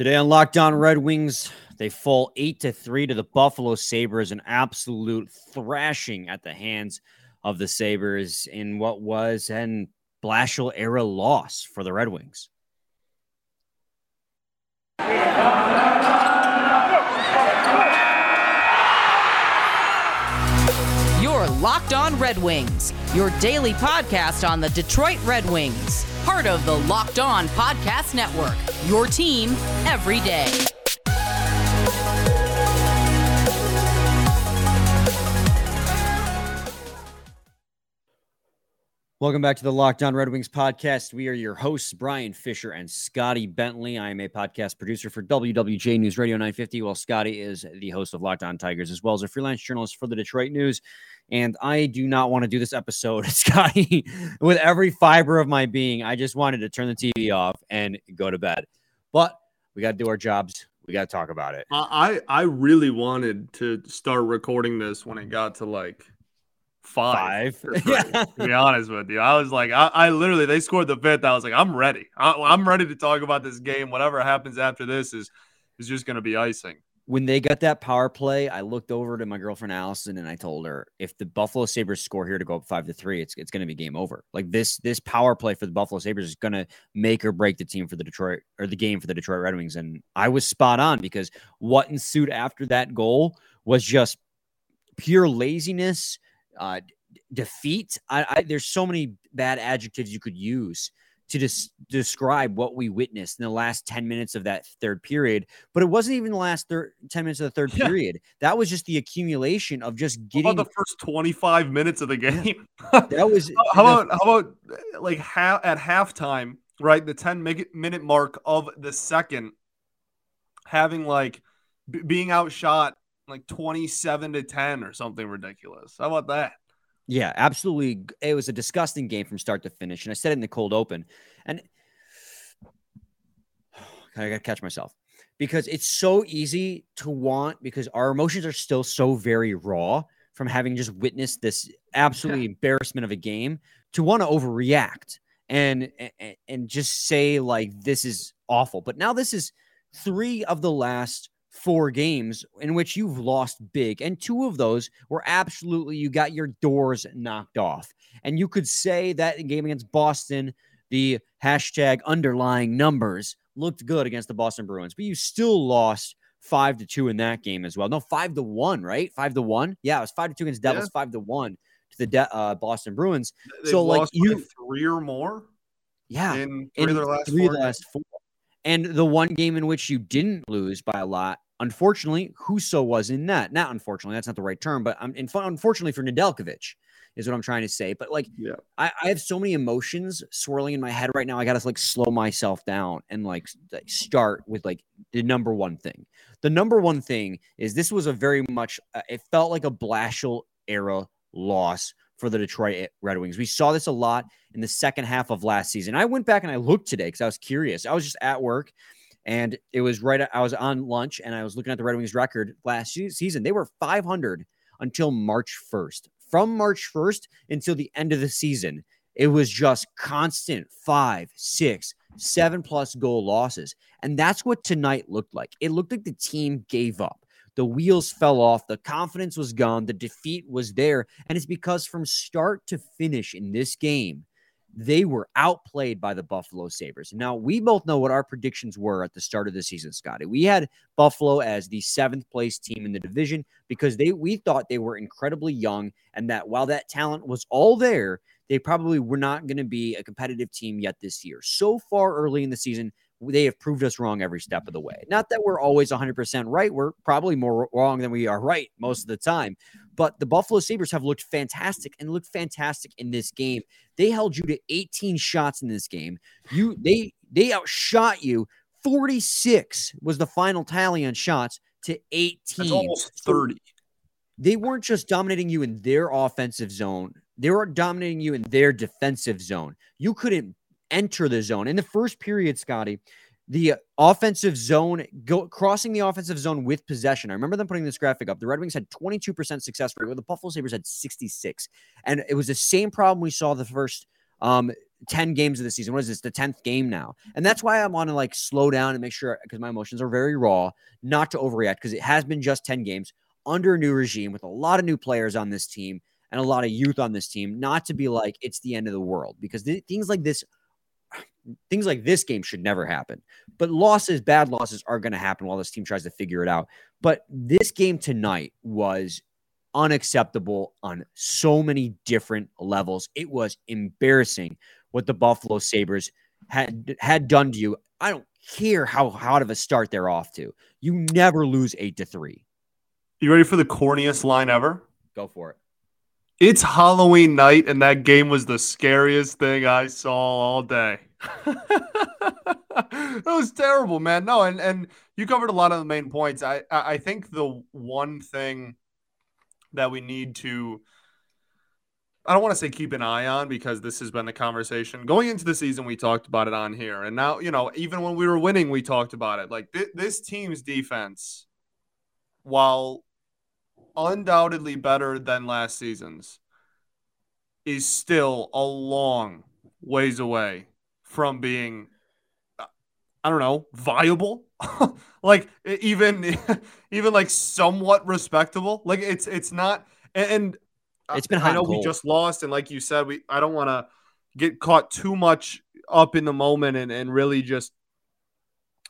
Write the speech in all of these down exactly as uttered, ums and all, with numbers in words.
Today on Locked On Red Wings, they fall eight to three to the Buffalo Sabres, an absolute thrashing at the hands of the Sabres in what was an Blashill-era loss for the Red Wings. You're Locked On Red Wings, your daily podcast on the Detroit Red Wings. Part of the Locked On Podcast Network, your team every day. Welcome back to the Locked On Red Wings podcast. We are your hosts, Brian Fisher and Scotty Bentley. I am a podcast producer for W W J News Radio nine fifty, while Scotty is the host of Locked On Tigers, as well as a freelance journalist for the Detroit News. And I do not want to do this episode, Scotty, with every fiber of my being. I just wanted to turn the T V off and go to bed. But we got to do our jobs. We got to talk about it. I, I really wanted to start recording this when it got to like Five, five. Yeah. To be honest with you, I was like, I, I literally, they scored the fifth. I was like, I'm ready. I, I'm ready to talk about this game. Whatever happens after this is is just going to be icing. When they got that power play, I looked over to my girlfriend Allison and I told her, if the Buffalo Sabres score here to go up five to three, it's it's going to be game over. Like this this power play for the Buffalo Sabres is going to make or break the team for the Detroit or the game for the Detroit Red Wings. And I was spot on, because what ensued after that goal was just pure laziness. Uh, d- defeat. I, I, there's so many bad adjectives you could use to dis- describe what we witnessed in the last ten minutes of that third period. But it wasn't even the last thir- ten minutes of the third yeah. period. That was just the accumulation of just getting. How about the first twenty-five minutes of the game? That was how about the- how about like ha- at halftime, right? The ten minute mark of the second, having like b- being outshot like twenty-seven to ten or something ridiculous. How about that? Yeah, absolutely. It was a disgusting game from start to finish. And I said it in the cold open, and I got to catch myself, because it's so easy to want, because our emotions are still so very raw from having just witnessed this absolutely yeah. embarrassment of a game, to want to overreact and, and, and just say like, this is awful. But now this is three of the last four games in which you've lost big, and two of those were absolutely, you got your doors knocked off. And you could say that in game against Boston, the hashtag underlying numbers looked good against the Boston Bruins, but you still lost five to two in that game as well. No, five to one, right? Five to one. Yeah, it was five to two against Devils, yeah. five to one to the De- uh, Boston Bruins. They've so like you three or more. Yeah, in three in of their last three four. Of last four. And the one game in which you didn't lose by a lot, unfortunately, Husso was in that. Not unfortunately, that's not the right term, but I'm in, unfortunately for Nedeljkovic is what I'm trying to say. But like, yeah. I, I have so many emotions swirling in my head right now. I got to like slow myself down and like start with like the number one thing. The number one thing is this was a very much, uh, it felt like a Blashill era loss for the Detroit Red Wings. We saw this a lot in the second half of last season. I went back and I looked today because I was curious. I was just at work, and it was right, I was on lunch and I was looking at the Red Wings record last season. They were five hundred until March first. From March first until the end of the season, it was just constant five, six, seven plus goal losses. And that's what tonight looked like. It looked like the team gave up. The wheels fell off. The confidence was gone. The defeat was there. And it's because from start to finish in this game, they were outplayed by the Buffalo Sabres. Now, we both know what our predictions were at the start of the season, Scotty. We had Buffalo as the seventh place team in the division because they we thought they were incredibly young, and that while that talent was all there, they probably were not going to be a competitive team yet this year. So far early in the season, they have proved us wrong every step of the way. Not that we're always one hundred percent right. We're probably more wrong than we are right most of the time. But the Buffalo Sabres have looked fantastic and looked fantastic in this game. They held you to eighteen shots in this game. You They they outshot you. forty-six was the final tally on shots to eighteen. That's almost thirty. They weren't just dominating you in their offensive zone. They were dominating you in their defensive zone. You couldn't enter the zone. In the first period, Scotty, the offensive zone, go, crossing the offensive zone with possession. I remember them putting this graphic up. The Red Wings had twenty-two percent success rate, where the Buffalo Sabres had sixty-six. And it was the same problem we saw the first um, ten games of the season. What is this? The tenth game now. And that's why I want to like slow down and make sure, because my emotions are very raw, not to overreact, because it has been just ten games under a new regime with a lot of new players on this team and a lot of youth on this team, not to be like, it's the end of the world, because th- things like this, things like this game should never happen, but losses, bad losses are going to happen while this team tries to figure it out. But this game tonight was unacceptable on so many different levels. It was embarrassing what the Buffalo Sabres had had done to you. I don't care how hot of a start they're off to. You never lose eight to three. You ready for the corniest line ever? Go for it. It's Halloween night, and that game was the scariest thing I saw all day. That was terrible, man. No, and, and you covered a lot of the main points. I, I think the one thing that we need to, I don't want to say keep an eye on, because this has been the conversation. Going into the season, we talked about it on here. And now, you know, even when we were winning, we talked about it. Like, th- this team's defense, while undoubtedly better than last season's, is still a long ways away from being, I don't know, viable. Like even, even like somewhat respectable. Like it's, it's not, and, and it's been hot. I know we just lost. And like you said, we, I don't want to get caught too much up in the moment and, and really just,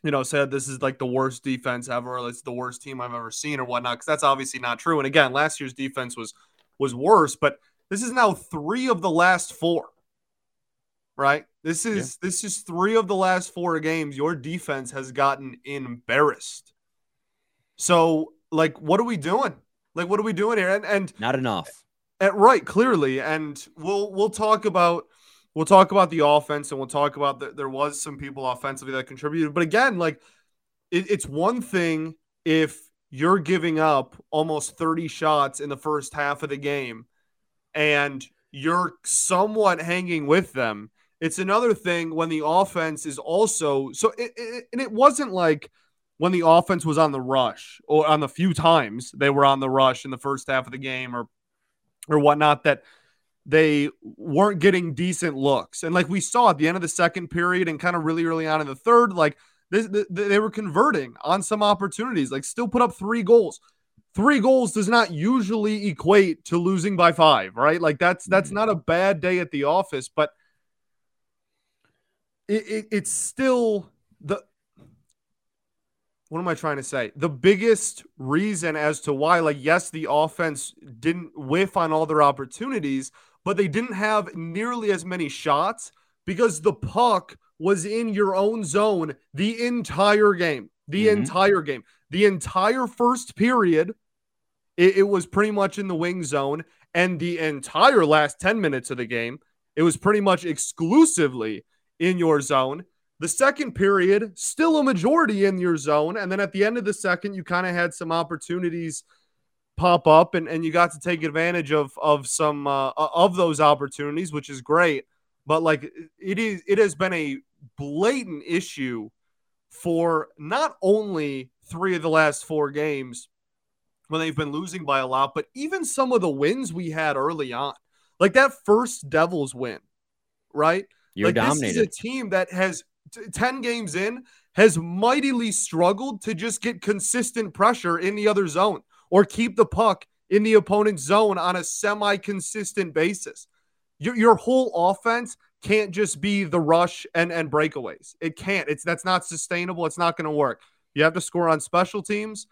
you know, said this is like the worst defense ever, or it's the worst team I've ever seen or whatnot, because that's obviously not true. And again, last year's defense was was worse, but this is now three of the last four, right? This is yeah. this is three of the last four games. Your defense has gotten embarrassed. So, like, what are we doing? Like, what are we doing here? And and not enough. And, right, clearly. And we'll we'll talk about We'll talk about the offense, and we'll talk about that there was some people offensively that contributed. But again, like it, it's one thing if you're giving up almost thirty shots in the first half of the game and you're somewhat hanging with them. It's another thing when the offense is also – so. It, it, and it wasn't like when the offense was on the rush or on the few times they were on the rush in the first half of the game or or whatnot that – they weren't getting decent looks. And like we saw at the end of the second period and kind of really early on in the third, like this, th- they were converting on some opportunities, like still put up three goals. Three goals does not usually equate to losing by five, right? Like that's, that's not a bad day at the office, but it, it, it's still the, what am I trying to say? The biggest reason as to why, like, yes, the offense didn't whiff on all their opportunities, but they didn't have nearly as many shots because the puck was in your own zone the entire game, the mm-hmm. entire game, the entire first period. It, it was pretty much in the wing zone, and the entire last ten minutes of the game, it was pretty much exclusively in your zone. The second period, still a majority in your zone. And then at the end of the second, you kind of had some opportunities pop up and, and you got to take advantage of, of some uh, of those opportunities, which is great. But like it is, it has been a blatant issue for not only three of the last four games when they've been losing by a lot, but even some of the wins we had early on, like that first Devils win, right? You're like, dominated. This is a team that has, ten games in, has mightily struggled to just get consistent pressure in the other zone or keep the puck in the opponent's zone on a semi-consistent basis. Your, your whole offense can't just be the rush and, and breakaways. It can't. It's that's not sustainable. It's not going to work. You have to score on special teams,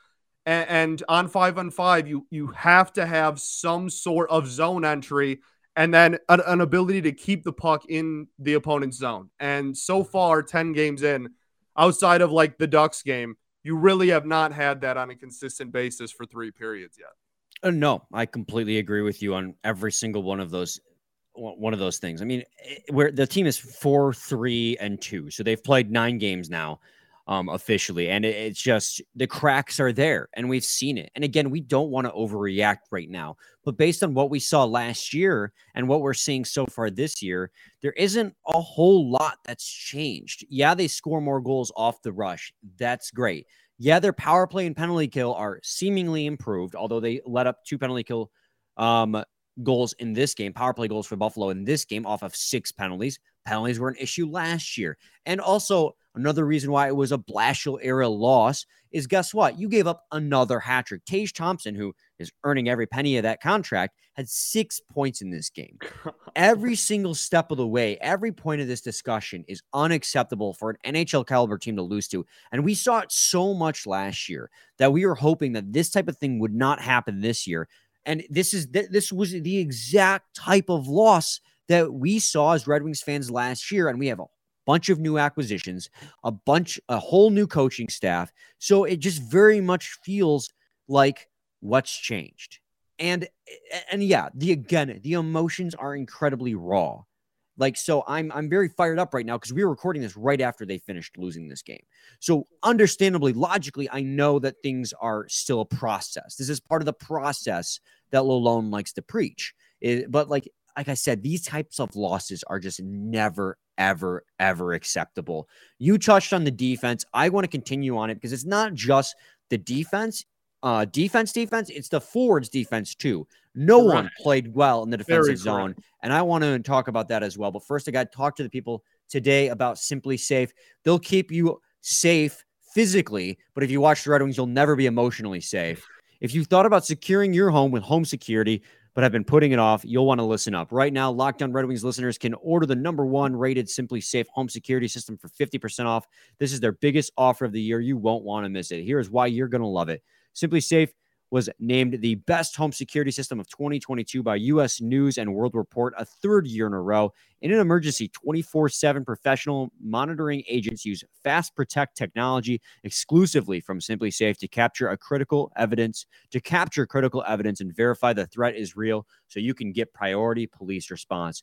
and, and on five on five, you, you have to have some sort of zone entry and then an, an ability to keep the puck in the opponent's zone. And so far, ten games in, outside of like the Ducks game, you really have not had that on a consistent basis for three periods yet. Uh, no, I completely agree with you on every single one of those one of those things. I mean, it, where the team is four, three, and two, so they've played nine games now um, officially, and it, it's just the cracks are there, and we've seen it. And again, we don't want to overreact right now. But based on what we saw last year and what we're seeing so far this year, there isn't a whole lot that's changed. Yeah, they score more goals off the rush. That's great. Yeah, their power play and penalty kill are seemingly improved, although they let up two penalty kill um, goals in this game, power play goals for Buffalo in this game off of six penalties. Penalties were an issue last year. And also another reason why it was a Blashill era loss is guess what? You gave up another hat trick. Tage Thompson, who is earning every penny of that contract, had six points in this game. Every single step of the way, every point of this discussion is unacceptable for an N H L caliber team to lose to. And we saw it so much last year that we were hoping that this type of thing would not happen this year. And this is this was the exact type of loss that we saw as Red Wings fans last year. And we have a bunch of new acquisitions, a bunch, a whole new coaching staff. So it just very much feels like what's changed. And, and yeah, the, again, the emotions are incredibly raw. Like, so I'm, I'm very fired up right now because we were recording this right after they finished losing this game. So understandably, logically, I know that things are still a process. This is part of the process that Lalone likes to preach. It, but like, like I said, these types of losses are just never, ever, ever acceptable. You touched on the defense. I want to continue on it because it's not just the defense, uh, defense, defense. It's the forwards defense too. No correct. One played well in the defensive zone. And I want to talk about that as well. But first I got to talk to the people today about SimplySafe. They'll keep you safe physically, but if you watch the Red Wings, you'll never be emotionally safe. If you've thought about securing your home with home security, but I've been putting it off, you'll want to listen up. Right now, Locked On Red Wings listeners can order the number one rated SimplySafe home security system for fifty percent off. This is their biggest offer of the year. You won't want to miss it. Here's why you're going to love it. SimplySafe was named the best home security system of twenty twenty-two by U S News and World Report, a third year in a row. In an emergency, twenty-four seven professional monitoring agents use Fast Protect technology exclusively from SimplySafe to capture a critical evidence to capture critical evidence and verify the threat is real so you can get priority police response.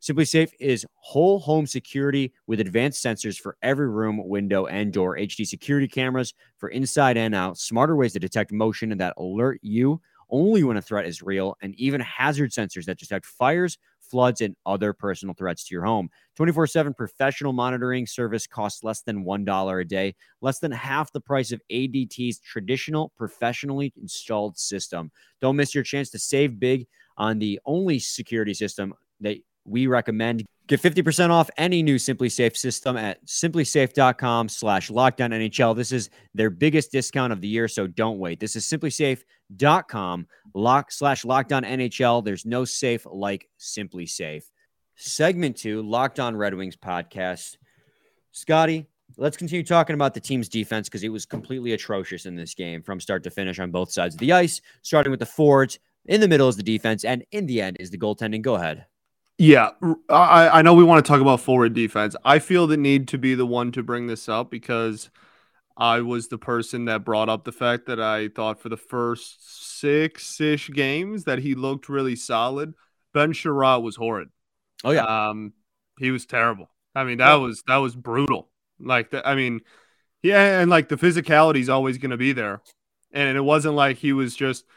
SimplySafe is whole home security with advanced sensors for every room, window, and door, H D security cameras for inside and out, smarter ways to detect motion that alert you only when a threat is real, and even hazard sensors that detect fires, floods, and other personal threats to your home. twenty-four seven professional monitoring service costs less than one dollar a day, less than half the price of A D T's traditional professionally installed system. Don't miss your chance to save big on the only security system that we recommend. Get fifty percent off any new SimplySafe system at simplysafe.com slash lockdown NHL. This is their biggest discount of the year, so don't wait. This is simplysafe.com lock slash lockdown NHL. There's no safe like SimplySafe. Segment two, Locked On Red Wings podcast. Scotty, let's continue talking about the team's defense because it was completely atrocious in this game from start to finish on both sides of the ice, starting with the forwards. In the middle is the defense, and in the end is the goaltending. Go ahead. Yeah, I, I know we want to talk about forward defense. I feel the need to be the one to bring this up because I was the person that brought up the fact that I thought for the first six-ish games that he looked really solid. Ben Chiarot was horrid. Oh, yeah. Um, he was terrible. I mean, that yeah. was that was brutal. Like, the, I mean, yeah, and like the physicality is always going to be there. And it wasn't like he was just –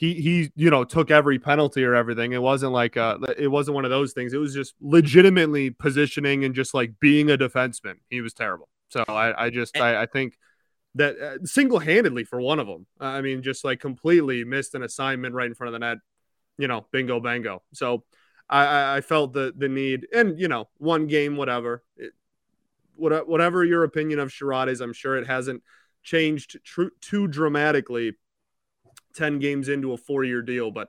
He, he, you know, took every penalty or everything. It wasn't like uh it wasn't one of those things. It was just legitimately positioning and just like being a defenseman. He was terrible. So I, I just, I, I think that uh, single-handedly for one of them, uh, I mean, just like completely missed an assignment right in front of the net, you know, bingo, bango. So I, I felt the, the need and, you know, one game, whatever, it, what, whatever your opinion of Chiarot is, I'm sure it hasn't changed tr- too dramatically ten games into a four-year deal. But,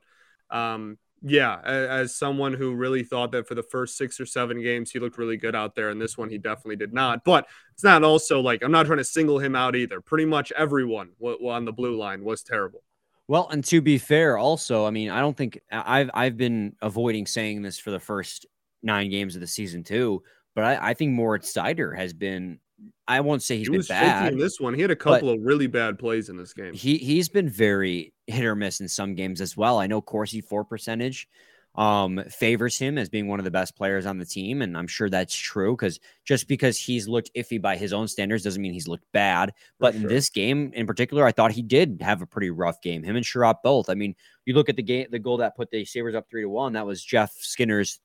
um, yeah, as someone who really thought that for the first six or seven games, he looked really good out there. And this one, he definitely did not. But it's not also like I'm not trying to single him out either. Pretty much everyone on the blue line was terrible. Well, and to be fair also, I mean, I don't think I've, I've been avoiding saying this for the first nine games of the season too, but I, I think Moritz Seider has been – I won't say he's he been bad in this one. He had a couple of really bad plays in this game. He he's been very hit or miss in some games as well. I know Corsi four percentage um, favors him as being one of the best players on the team. And I'm sure that's true because just because he's looked iffy by his own standards doesn't mean he's looked bad. But sure. in this game in particular, I thought he did have a pretty rough game. Him and Chiarot both. I mean, you look at the game, the goal that put the Sabres up three to one, that was Jeff Skinner's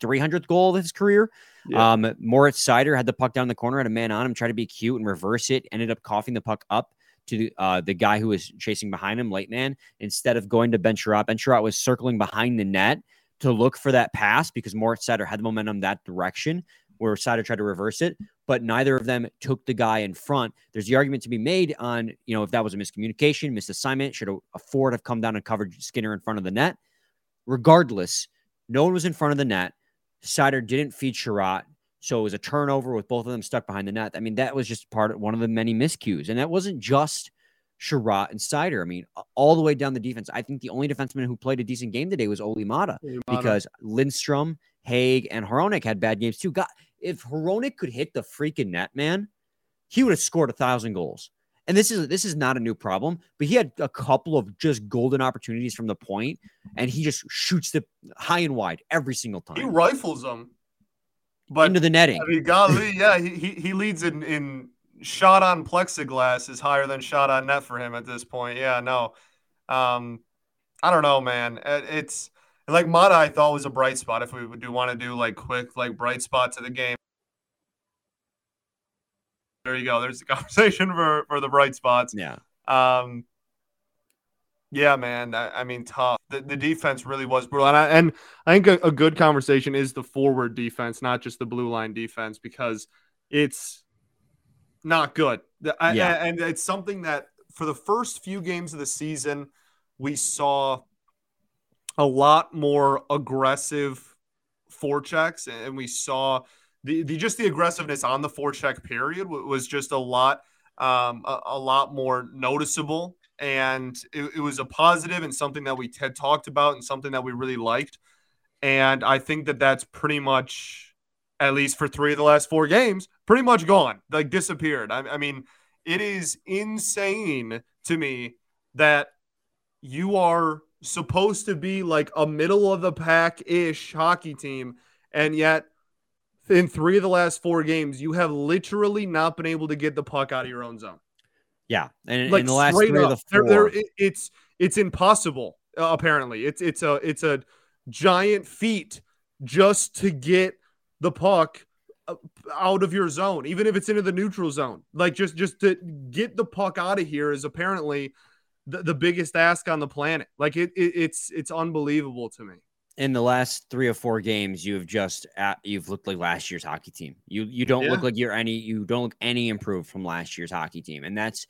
three hundredth goal of his career. Yeah. Um, Moritz Seider had the puck down the corner, had a man on him, tried to be cute and reverse it, ended up coughing the puck up to uh, the guy who was chasing behind him, late man, instead of going to Ben Chiarot. Ben Chiarot was circling behind the net to look for that pass because Moritz Seider had the momentum that direction, where Seider tried to reverse it, but neither of them took the guy in front. There's the argument to be made on, you know, if that was a miscommunication, misassignment, should a forward have come down and covered Skinner in front of the net? Regardless, no one was in front of the net. Seider didn't feed Chiarot, so it was a turnover with both of them stuck behind the net. I mean, that was just part of one of the many miscues, and that wasn't just Chiarot and Seider. I mean, all the way down the defense. I think the only defenseman who played a decent game today was Olli Määttä, because Lindstrom, Haig, and Hronek had bad games too. God, if Hronek could hit the freaking net, man, he would have scored a thousand goals. And this is this is not a new problem, but he had a couple of just golden opportunities from the point, and he just shoots the high and wide every single time. He rifles them, but into the netting. I mean, golly, yeah, he he, he leads in, in shot on plexiglass is higher than shot on net for him at this point. Yeah, no, um, I don't know, man. It's like Määttä, I thought, was a bright spot. If we do want to do like quick, like bright spots of the game. There you go. There's the conversation for, for the bright spots. Yeah. Um, yeah, man. I, I mean, tough. The, the defense really was brutal. And I, and I think a, a good conversation is the forward defense, not just the blue line defense, because it's not good. I, yeah. I, and it's something that for the first few games of the season, we saw a lot more aggressive forechecks, and we saw – The, the just the aggressiveness on the forecheck period was just a lot, um, a, a lot more noticeable, and it, it was a positive and something that we had talked about and something that we really liked. And I think that that's pretty much, at least for three of the last four games, pretty much gone, like disappeared. I, I mean, it is insane to me that you are supposed to be like a middle of the pack ish hockey team, and yet in three of the last four games, you have literally not been able to get the puck out of your own zone. Yeah, and like, in the last three up, of the four, they're, they're, it's it's impossible. Uh, apparently, it's it's a it's a giant feat just to get the puck out of your zone, even if it's into the neutral zone. Like just just to get the puck out of here is apparently the, the biggest ask on the planet. Like it, it it's it's unbelievable to me. In the last three or four games, you've just at, you've looked like last year's hockey team. You you don't yeah. look like you're any you don't look any improved from last year's hockey team, and that's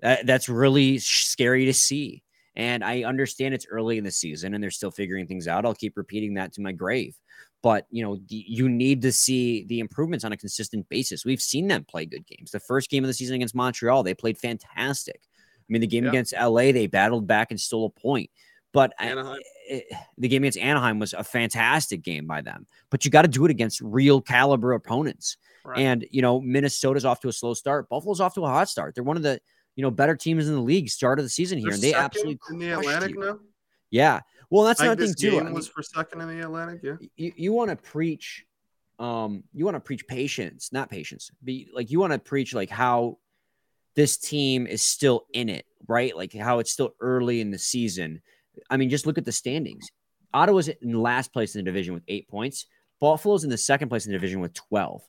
that, that's really scary to see. And I understand it's early in the season and they're still figuring things out. I'll keep repeating that to my grave, but you know you need to see the improvements on a consistent basis. We've seen them play good games. The first game of the season against Montreal, they played fantastic. I mean, the game yeah. against L A, they battled back and stole a point. But I, it, the game against Anaheim was a fantastic game by them. But you got to do it against real caliber opponents. Right. And, you know, Minnesota's off to a slow start. Buffalo's off to a hot start. They're one of the, you know, better teams in the league start of the season here. They're and they absolutely in the Atlantic now? Yeah. Well, that's another thing, too. This game was for second in the Atlantic, yeah. You, you want to preach um, you want to preach patience, not patience. Be, like, you want to preach, like, how this team is still in it, right? Like, how it's still early in the season. I mean, just look at the standings. Ottawa's in last place in the division with eight points. Buffalo's in the second place in the division with twelve.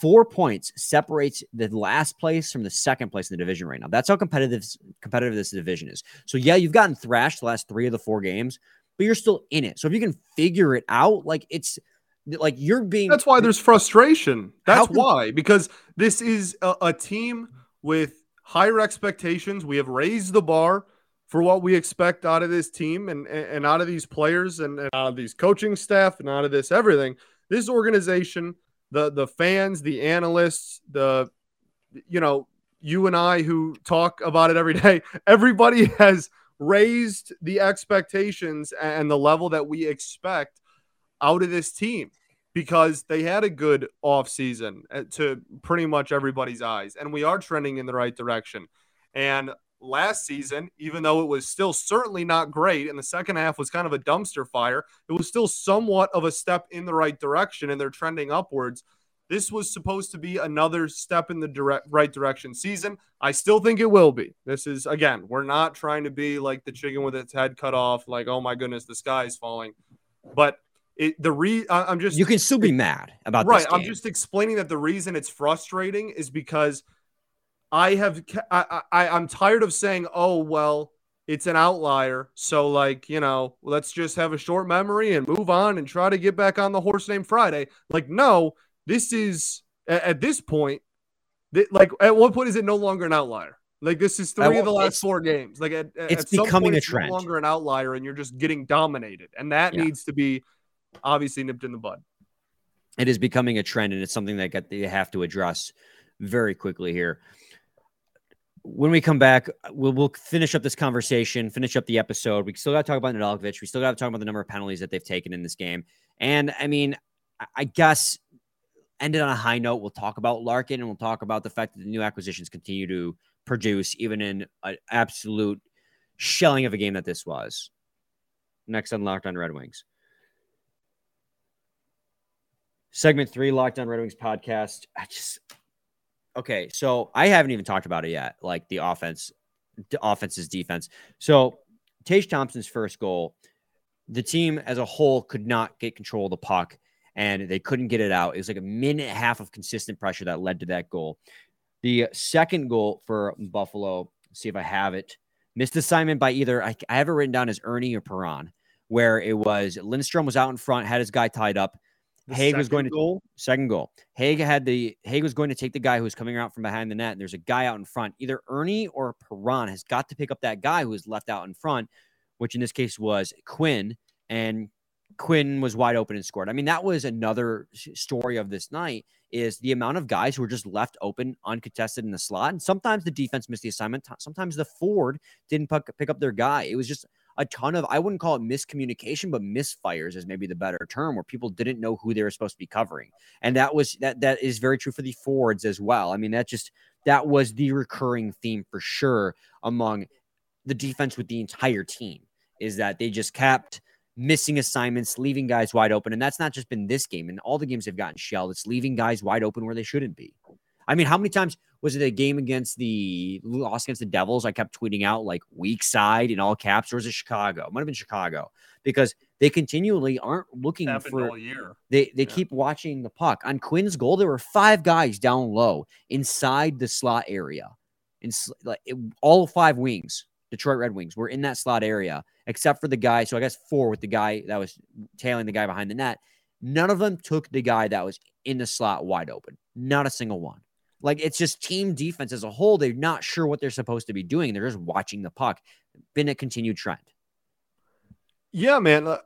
Four points separates the last place from the second place in the division right now. That's how competitive competitive this division is. So, yeah, you've gotten thrashed the last three of the four games, but you're still in it. So if you can figure it out, like it's like you're being. That's why there's frustration. That's can- why, because this is a, a team with higher expectations. We have raised the bar for what we expect out of this team and, and out of these players and, and out of these coaching staff and out of this everything. This organization, the the fans, the analysts, the you know, you and I who talk about it every day, everybody has raised the expectations and the level that we expect out of this team because they had a good offseason to pretty much everybody's eyes. And we are trending in the right direction. And last season, even though it was still certainly not great and the second half was kind of a dumpster fire, it was still somewhat of a step in the right direction and they're trending upwards. This was supposed to be another step in the direct, right direction season. I still think it will be. This is, again, we're not trying to be like the chicken with its head cut off, like, oh my goodness, the sky is falling. But it, the re I'm just you can still be mad about right, this game. I'm just explaining that the reason it's frustrating is because I have, I, I, I'm tired of saying, oh, well, it's an outlier. So, like, you know, let's just have a short memory and move on and try to get back on the horse named Friday. Like, no, this is, at this point, like, at what point is it no longer an outlier? Like, this is three of the last four games. Like, at, it's at some becoming point, a trend. It's no longer an outlier, and you're just getting dominated. And that yeah. needs to be obviously nipped in the bud. It is becoming a trend, and it's something that got, they have to address very quickly here. When we come back, we'll, we'll finish up this conversation, finish up the episode. We still got to talk about Nedeljkovic. We still got to talk about the number of penalties that they've taken in this game. And, I mean, I guess ended on a high note. We'll talk about Larkin, and we'll talk about the fact that the new acquisitions continue to produce even in an absolute shelling of a game that this was. Next on Locked On Red Wings. Segment three, Locked On Red Wings podcast. I just, okay. So I haven't even talked about it yet. Like the offense, the offense's defense. So Tage Thompson's first goal, the team as a whole could not get control of the puck and they couldn't get it out. It was like a minute and a half of consistent pressure that led to that goal. The second goal for Buffalo, see if I have it, missed assignment by either, I, I have it written down as Ernie or Perron, where it was Lindstrom was out in front, had his guy tied up. The Haig was going to goal? second goal. Haig had the Haig was going to take the guy who was coming out from behind the net, and there's a guy out in front. Either Ernie or Perron has got to pick up that guy who was left out in front, which in this case was Quinn, and Quinn was wide open and scored. I mean, that was another story of this night is the amount of guys who were just left open, uncontested in the slot. And sometimes the defense missed the assignment. Sometimes the forward didn't pick up their guy. It was just a ton of, I wouldn't call it miscommunication, but misfires is maybe the better term, where people didn't know who they were supposed to be covering. And that was, that, that is very true for the forwards as well. I mean, that just, that was the recurring theme for sure among the defense with the entire team, is that they just kept missing assignments, leaving guys wide open. And that's not just been this game. In all the games they've gotten shelled, it's leaving guys wide open where they shouldn't be. I mean, how many times was it a game against the loss against the Devils? I kept tweeting out like weak side in all caps, or was it Chicago? It might have been Chicago, because they continually aren't looking for all year. They they yeah. keep watching the puck. On Quinn's goal, there were five guys down low inside the slot area. In like it, all five wings, Detroit Red Wings, were in that slot area, except for the guy. So I guess four with the guy that was tailing the guy behind the net. None of them took the guy that was in the slot wide open. Not a single one. Like, it's just team defense as a whole. They're not sure what they're supposed to be doing. They're just watching the puck. Been a continued trend. Yeah, man.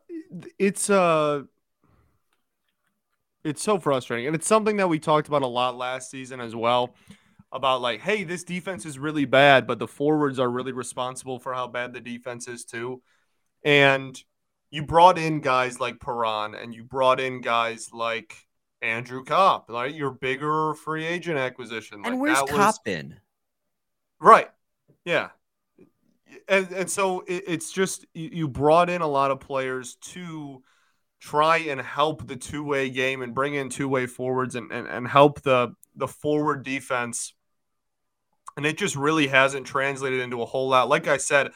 It's uh, it's so frustrating. And it's something that we talked about a lot last season as well, about like, hey, this defense is really bad, but the forwards are really responsible for how bad the defense is too. And you brought in guys like Perron, and you brought in guys like Andrew Kopp, like your bigger free agent acquisition. Like, and where's that Kopp was... been? Right. Yeah. And and so it, it's just, you brought in a lot of players to try and help the two-way game and bring in two-way forwards and, and, and help the, the forward defense. And it just really hasn't translated into a whole lot. Like I said,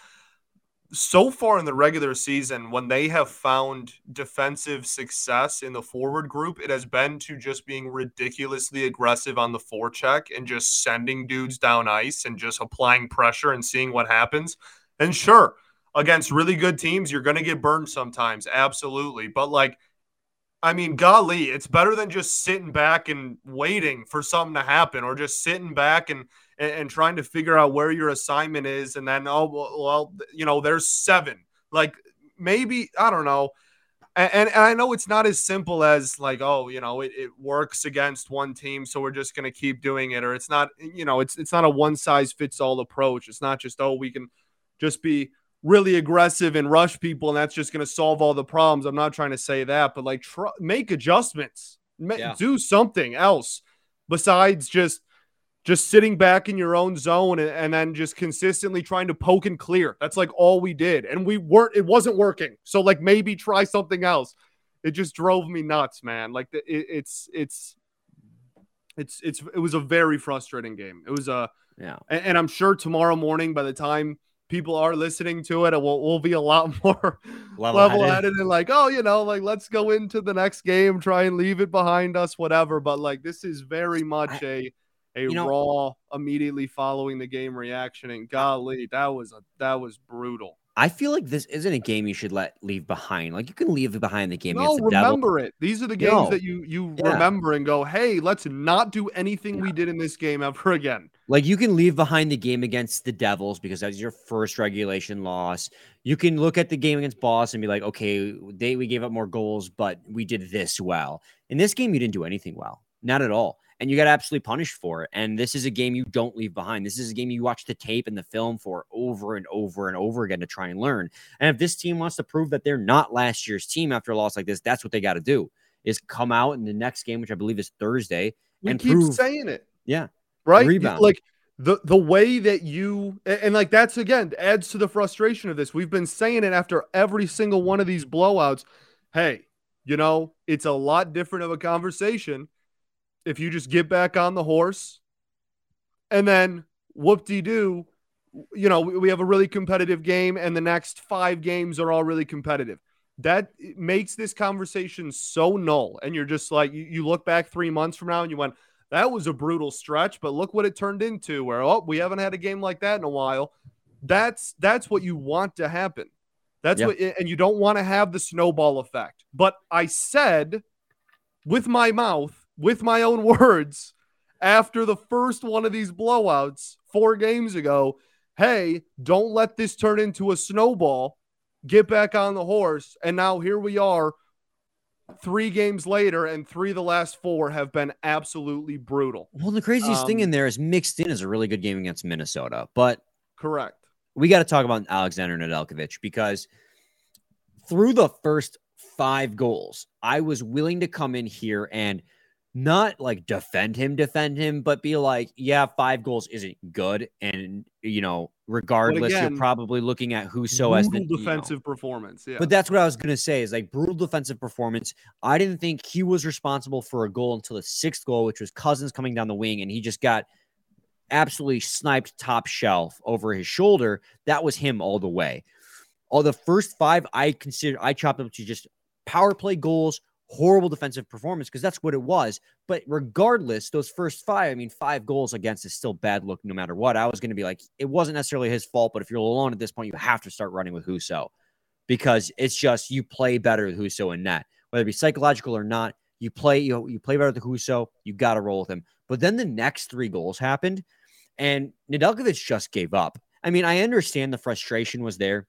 so far in the regular season, when they have found defensive success in the forward group, it has been to just being ridiculously aggressive on the forecheck and just sending dudes down ice and just applying pressure and seeing what happens. And sure, against really good teams, you're going to get burned sometimes. Absolutely. But like, I mean, golly, it's better than just sitting back and waiting for something to happen, or just sitting back and, and, and trying to figure out where your assignment is. And then, oh, well, you know, there's seven. Like, maybe, I don't know. And, and, and I know it's not as simple as like, oh, you know, it, it works against one team, so we're just going to keep doing it. Or it's not, you know, it's it's not a one-size-fits-all approach. It's not just, oh, we can just be really aggressive and rush people, and that's just going to solve all the problems. I'm not trying to say that, but like, tr- make adjustments, Ma- yeah. do something else besides just, just sitting back in your own zone and, and then just consistently trying to poke and clear. That's like all we did. And we weren't, it wasn't working. So like, maybe try something else. It just drove me nuts, man. Like the, it, it's, it's, it's, it's, it was a very frustrating game. It was a, yeah. And, and I'm sure tomorrow morning, by the time people are listening to it, it will, will be a lot more level-headed and like, oh, you know, like, let's go into the next game, try and leave it behind us, whatever. But like, this is very much I, a a you know, raw immediately following the game reaction. And golly, that was a, that was brutal. I feel like this isn't a game you should let leave behind. Like, you can leave it behind the game. No, the remember Devils. It. These are the games no. that you, you yeah. remember and go, hey, let's not do anything yeah. we did in this game ever again. Like, you can leave behind the game against the Devils because that's your first regulation loss. You can look at the game against Boston and be like, okay, they, we gave up more goals, but we did this well. In this game, you didn't do anything well. Not at all. And you got absolutely punished for it. And this is a game you don't leave behind. This is a game you watch the tape and the film for over and over and over again to try and learn. And if this team wants to prove that they're not last year's team after a loss like this, that's what they got to do, is come out in the next game, which I believe is Thursday. We and keep prove, saying it. Yeah. Right? Rebound. Like, the, the way that you – and, like, that's, again, adds to the frustration of this. We've been saying it after every single one of these blowouts. Hey, you know, it's a lot different of a conversation if you just get back on the horse and then whoop-de-doo, you know, we have a really competitive game and the next five games are all really competitive. That makes this conversation so null. And you're just like, you, you look back three months from now and you went, that was a brutal stretch, but look what it turned into, where, oh, we haven't had a game like that in a while. That's, that's what you want to happen. That's yeah. what, and you don't want to have the snowball effect. But I said with my mouth, with my own words, after the first one of these blowouts four games ago, hey, don't let this turn into a snowball. Get back on the horse. And now here we are three games later, and three of the last four have been absolutely brutal. Well, the craziest um, thing in there is mixed in is a really good game against Minnesota. But correct. We got to talk about Alexander Nedeljkovic, because through the first five goals, I was willing to come in here and not like defend him, defend him, but be like, yeah, five goals isn't good. And, you know, regardless, again, you're probably looking at Husso as the defensive you know. performance. Yeah. But that's what I was going to say, is like brutal defensive performance. I didn't think he was responsible for a goal until the sixth goal, which was Cousins coming down the wing. And he just got absolutely sniped top shelf over his shoulder. That was him all the way. All the first five I considered, I chopped up to just power play goals, horrible defensive performance, because that's what it was. But regardless, those first five, I mean, five goals against is still bad look no matter what. I was going to be like, it wasn't necessarily his fault, but if you're alone at this point, you have to start running with Husso, because it's just, you play better with Husso in net, whether it be psychological or not. You play, you know, you play better with Husso, you got to roll with him. But then the next three goals happened, and Nedeljkovic just gave up. I mean, I understand the frustration was there,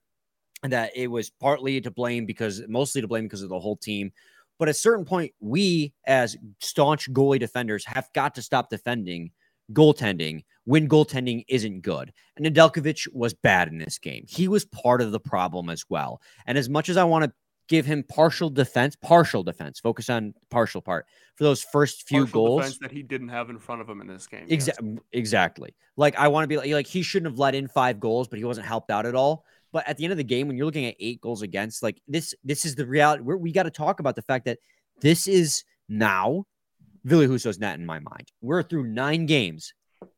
and that it was partly to blame because, mostly to blame because of the whole team. But at a certain point, we as staunch goalie defenders have got to stop defending goaltending when goaltending isn't good. And Nedeljkovic was bad in this game. He was part of the problem as well. And as much as I want to give him partial defense, partial defense, focus on partial part for those first few partial goals defense that he didn't have in front of him in this game. Exa- yes. Exactly. Like, I want to be like, like, he shouldn't have let in five goals, but he wasn't helped out at all. But at the end of the game, when you're looking at eight goals against, like, this, this is the reality. We're, we got to talk about the fact that this is now Ville Husso's net in my mind. We're through nine games,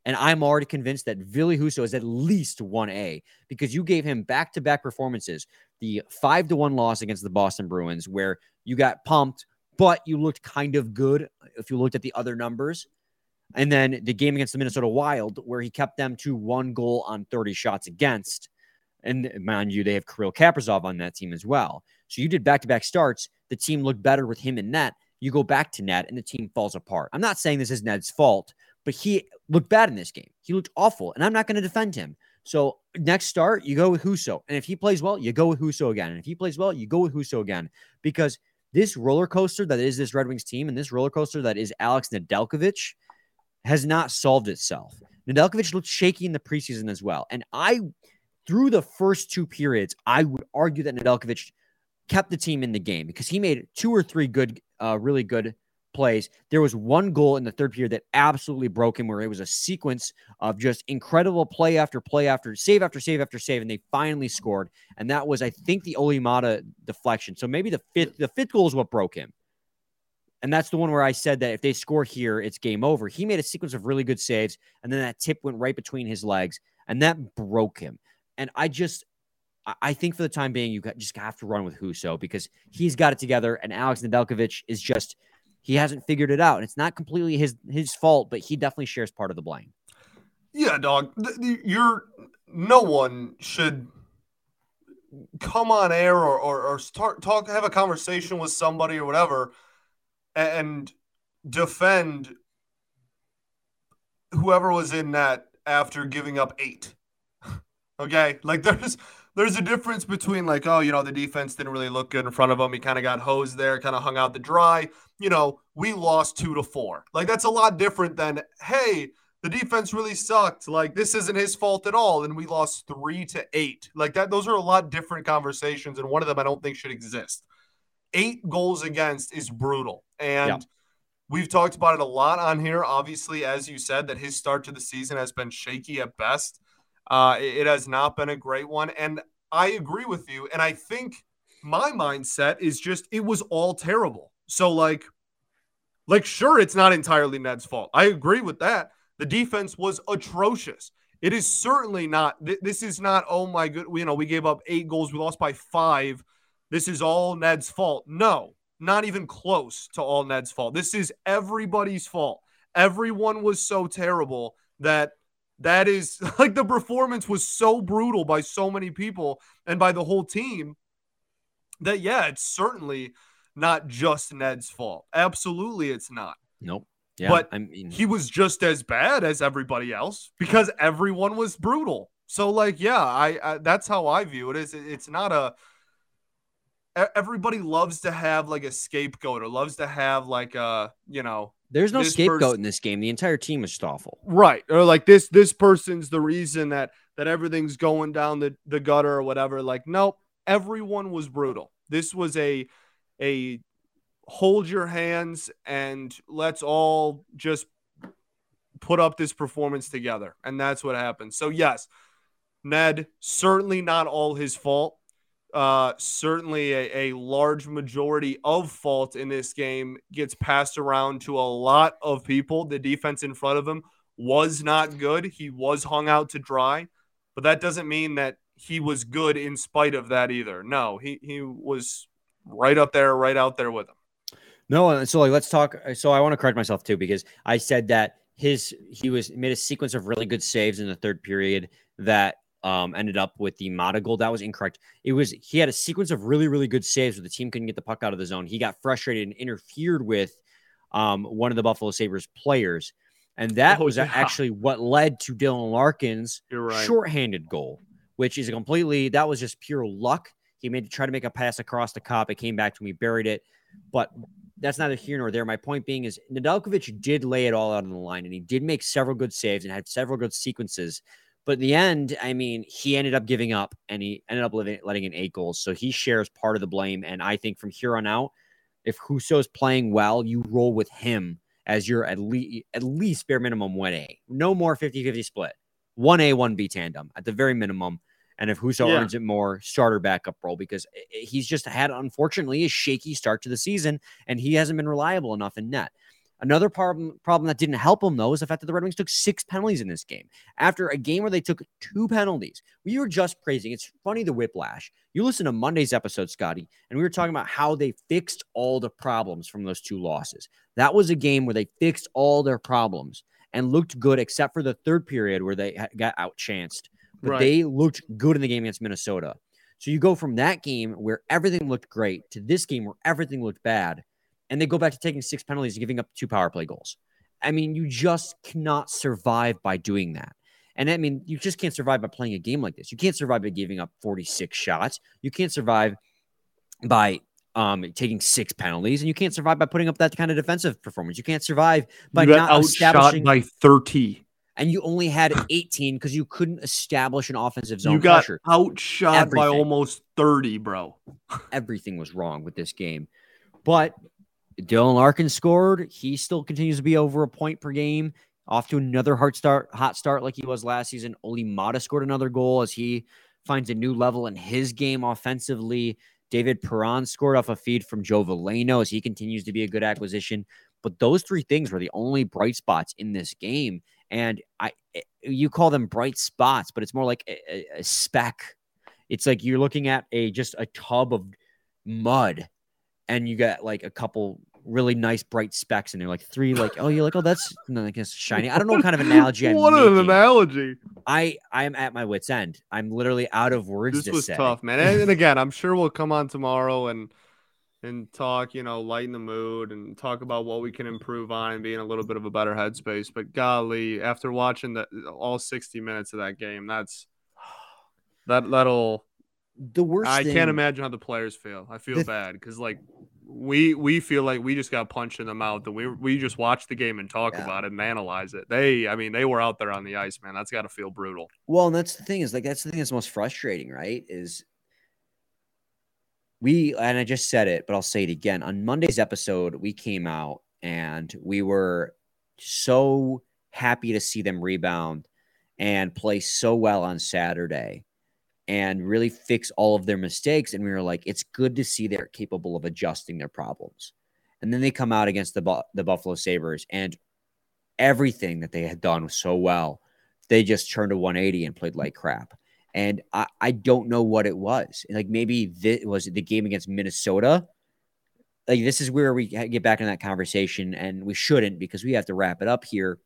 and I'm already convinced that Ville Husso is at least one A, because you gave him back-to-back performances. The five to one loss against the Boston Bruins, where you got pumped, but you looked kind of good if you looked at the other numbers. And then the game against the Minnesota Wild, where he kept them to one goal on thirty shots against. And mind you, they have Kirill Kaprizov on that team as well. So you did back-to-back starts. The team looked better with him in net. You go back to net, and the team falls apart. I'm not saying this is Ned's fault, but he looked bad in this game. He looked awful, and I'm not going to defend him. So next start, you go with Husso. And if he plays well, you go with Husso again. And if he plays well, you go with Husso again. Because this roller coaster that is this Red Wings team, and this roller coaster that is Alex Nedeljkovic, has not solved itself. Nedeljkovic looked shaky in the preseason as well. And I... Through the first two periods, I would argue that Nedeljkovic kept the team in the game, because he made two or three good, uh, really good plays. There was one goal in the third period that absolutely broke him, where it was a sequence of just incredible play after play after save after save after save, and they finally scored. And that was, I think, the Olli Määttä deflection. So maybe the fifth, the fifth goal is what broke him. And that's the one where I said that if they score here, it's game over. He made a sequence of really good saves, and then that tip went right between his legs, and that broke him. And I just, I think for the time being, you just have to run with Husso, because he's got it together. And Alex Nedeljkovic is just, he hasn't figured it out. And it's not completely his his fault, but he definitely shares part of the blame. Yeah, dog. You're no one should come on air or, or, or start talk, have a conversation with somebody or whatever and defend whoever was in that after giving up eight. Okay. Like there's, there's a difference between like, oh, you know, the defense didn't really look good in front of him. He kind of got hosed there, kind of hung out to dry, you know, we lost two to four. Like that's a lot different than, hey, the defense really sucked. Like this isn't his fault at all. And we lost three to eight like that. Those are a lot different conversations. And one of them, I don't think should exist. Eight goals against is brutal. And yeah. We've talked about it a lot on here. Obviously, as you said, that his start to the season has been shaky at best. Uh, it has not been a great one. And I agree with you. And I think my mindset is just, it was all terrible. So like, like, sure, it's not entirely Ned's fault. I agree with that. The defense was atrocious. It is certainly not, th- this is not, oh my good, you know, we gave up eight goals. We lost by five. This is all Ned's fault. No, not even close to all Ned's fault. This is everybody's fault. Everyone was so terrible that That is like the performance was so brutal by so many people and by the whole team that, yeah, it's certainly not just Ned's fault. Absolutely. It's not. Nope. Yeah, but I mean, he was just as bad as everybody else because everyone was brutal. So like, yeah, I, I that's how I view it is. It's not a, everybody loves to have like a scapegoat or loves to have like a, you know, there's no this scapegoat person, in this game. The entire team is just awful. Right. Or like this, this person's the reason that, that everything's going down the, the gutter or whatever. Like, nope, everyone was brutal. This was a, a hold your hands and let's all just put up this performance together. And that's what happened. So yes, Ned, certainly not all his fault. Uh, certainly a, a large majority of fault in this game gets passed around to a lot of people. The defense in front of him was not good. He was hung out to dry, but that doesn't mean that he was good in spite of that either. No, he, he was right up there, right out there with him. No. And so like, let's talk. So I want to correct myself too, because I said that his, he was made a sequence of really good saves in the third period that, Um, ended up with the Mata goal. That was incorrect. It was, he had a sequence of really, really good saves where the team couldn't get the puck out of the zone. He got frustrated and interfered with um, one of the Buffalo Sabres players. And that oh, was yeah. actually what led to Dylan Larkin's right. shorthanded goal, which is a completely, that was just pure luck. He made try to make a pass across the Kopp. It came back to me, buried it, but that's neither here nor there. My point being is Nedeljkovic did lay it all out on the line and he did make several good saves and had several good sequences. But in the end, I mean, he ended up giving up and he ended up living, letting in eight goals. So he shares part of the blame. And I think from here on out, if Husso is playing well, you roll with him as your at least, at least bare minimum one A. No more fifty-fifty split. one A, one B tandem at the very minimum. And if Husso yeah. earns it more, starter backup role because he's just had, unfortunately, a shaky start to the season and he hasn't been reliable enough in net. Another problem, problem that didn't help them, though, is the fact that the Red Wings took six penalties in this game. After a game where they took two penalties, we were just praising. It's funny, the whiplash. You listen to Monday's episode, Scotty, and we were talking about how they fixed all the problems from those two losses. That was a game where they fixed all their problems and looked good, except for the third period where they got outchanced. But right. they looked good in the game against Minnesota. So you go from that game where everything looked great to this game where everything looked bad. And they go back to taking six penalties and giving up two power play goals. I mean, you just cannot survive by doing that. And I mean, you just can't survive by playing a game like this. You can't survive by giving up forty-six shots. You can't survive by um, taking six penalties. And you can't survive by putting up that kind of defensive performance. You can't survive by not outshot by thirty. And you only had eighteen because you couldn't establish an offensive zone. You got pressure. outshot Everything. by almost thirty, bro. Everything was wrong with this game. But Dylan Larkin scored. He still continues to be over a point per game. Off to another hard start, hot start like he was last season. Olli Määttä scored another goal as he finds a new level in his game offensively. David Perron scored off a feed from Joe Veleno as he continues to be a good acquisition. But those three things were the only bright spots in this game. And I, you call them bright spots, but it's more like a, a speck. It's like you're looking at a just a tub of mud. And you got like a couple really nice bright specks, and they're like three, like, oh, you're like, oh, that's like shiny. I don't know what kind of analogy I'm what making. An analogy. I am at my wit's end. I'm literally out of words. This to was say. Tough, man. And, and again, I'm sure we'll come on tomorrow and and talk, you know, lighten the mood and talk about what we can improve on and be in a little bit of a better headspace. But golly, after watching the all sixty minutes of that game, that's that that'll. The worst I thing, can't imagine how the players feel. I feel the, bad because, like, we we feel like we just got punched in the mouth, and we we just watch the game and talk yeah. about it and analyze it. They, I mean, they were out there on the ice, man. That's got to feel brutal. Well, and that's the thing is, like, that's the thing that's most frustrating, right, is we – and I just said it, but I'll say it again. On Monday's episode, we came out, and we were so happy to see them rebound and play so well on Saturday and really fix all of their mistakes. And we were like, it's good to see they're capable of adjusting their problems. And then they come out against the, Bu- the Buffalo Sabres, and everything that they had done was so well, they just turned a one eighty and played like crap. And I, I don't know what it was. Like, maybe this was the game against Minnesota. Like, this is where we get back in that conversation, and we shouldn't, because we have to wrap it up here.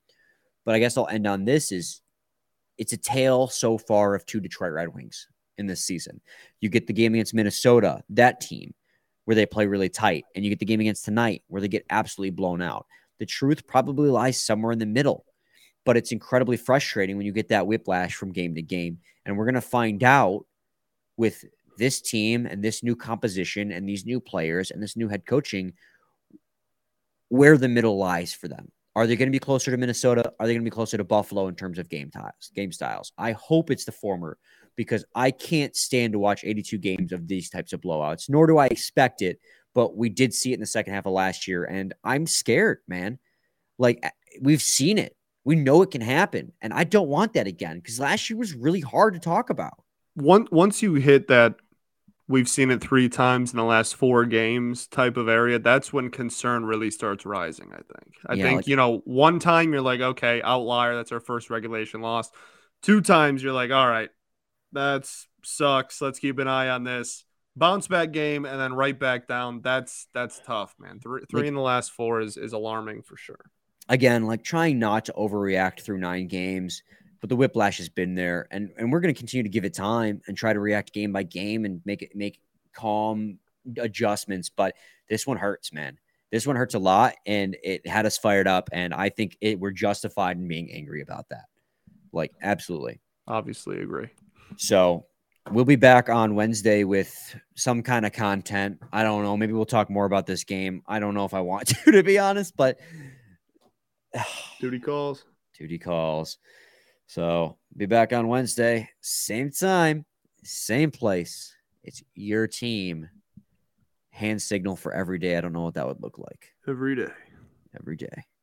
But I guess I'll end on this is, it's a tale so far of two Detroit Red Wings in this season. You get the game against Minnesota, that team, where they play really tight. And you get the game against tonight, where they get absolutely blown out. The truth probably lies somewhere in the middle. But it's incredibly frustrating when you get that whiplash from game to game. And we're going to find out with this team and this new composition and these new players and this new head coaching where the middle lies for them. Are they going to be closer to Minnesota? Are they going to be closer to Buffalo in terms of game ties, game styles? I hope it's the former, because I can't stand to watch eighty-two games of these types of blowouts, nor do I expect it, but we did see it in the second half of last year, and I'm scared, man. Like, we've seen it. We know it can happen, and I don't want that again, because last year was really hard to talk about. Once you hit that we've seen it three times in the last four games type of area, that's when concern really starts rising, I think. I yeah, think, like, you know, one time you're like, okay, outlier, that's our first regulation loss. Two times you're like, all right, that sucks. Let's keep an eye on this. Bounce back game and then right back down. That's that's tough, man. Three, three like, in the last four is, is alarming for sure. Again, like, trying not to overreact through nine games. But the whiplash has been there, and, and we're going to continue to give it time and try to react game by game and make it make calm adjustments. But this one hurts, man. This one hurts a lot, and it had us fired up, and I think it, we're justified in being angry about that. Like, absolutely. Obviously agree. So we'll be back on Wednesday with some kind of content. I don't know. Maybe we'll talk more about this game. I don't know if I want to, to be honest, but duty calls. Duty calls. So be back on Wednesday, same time, same place. It's your team. Hand signal for every day. I don't know what that would look like. Every day. Every day.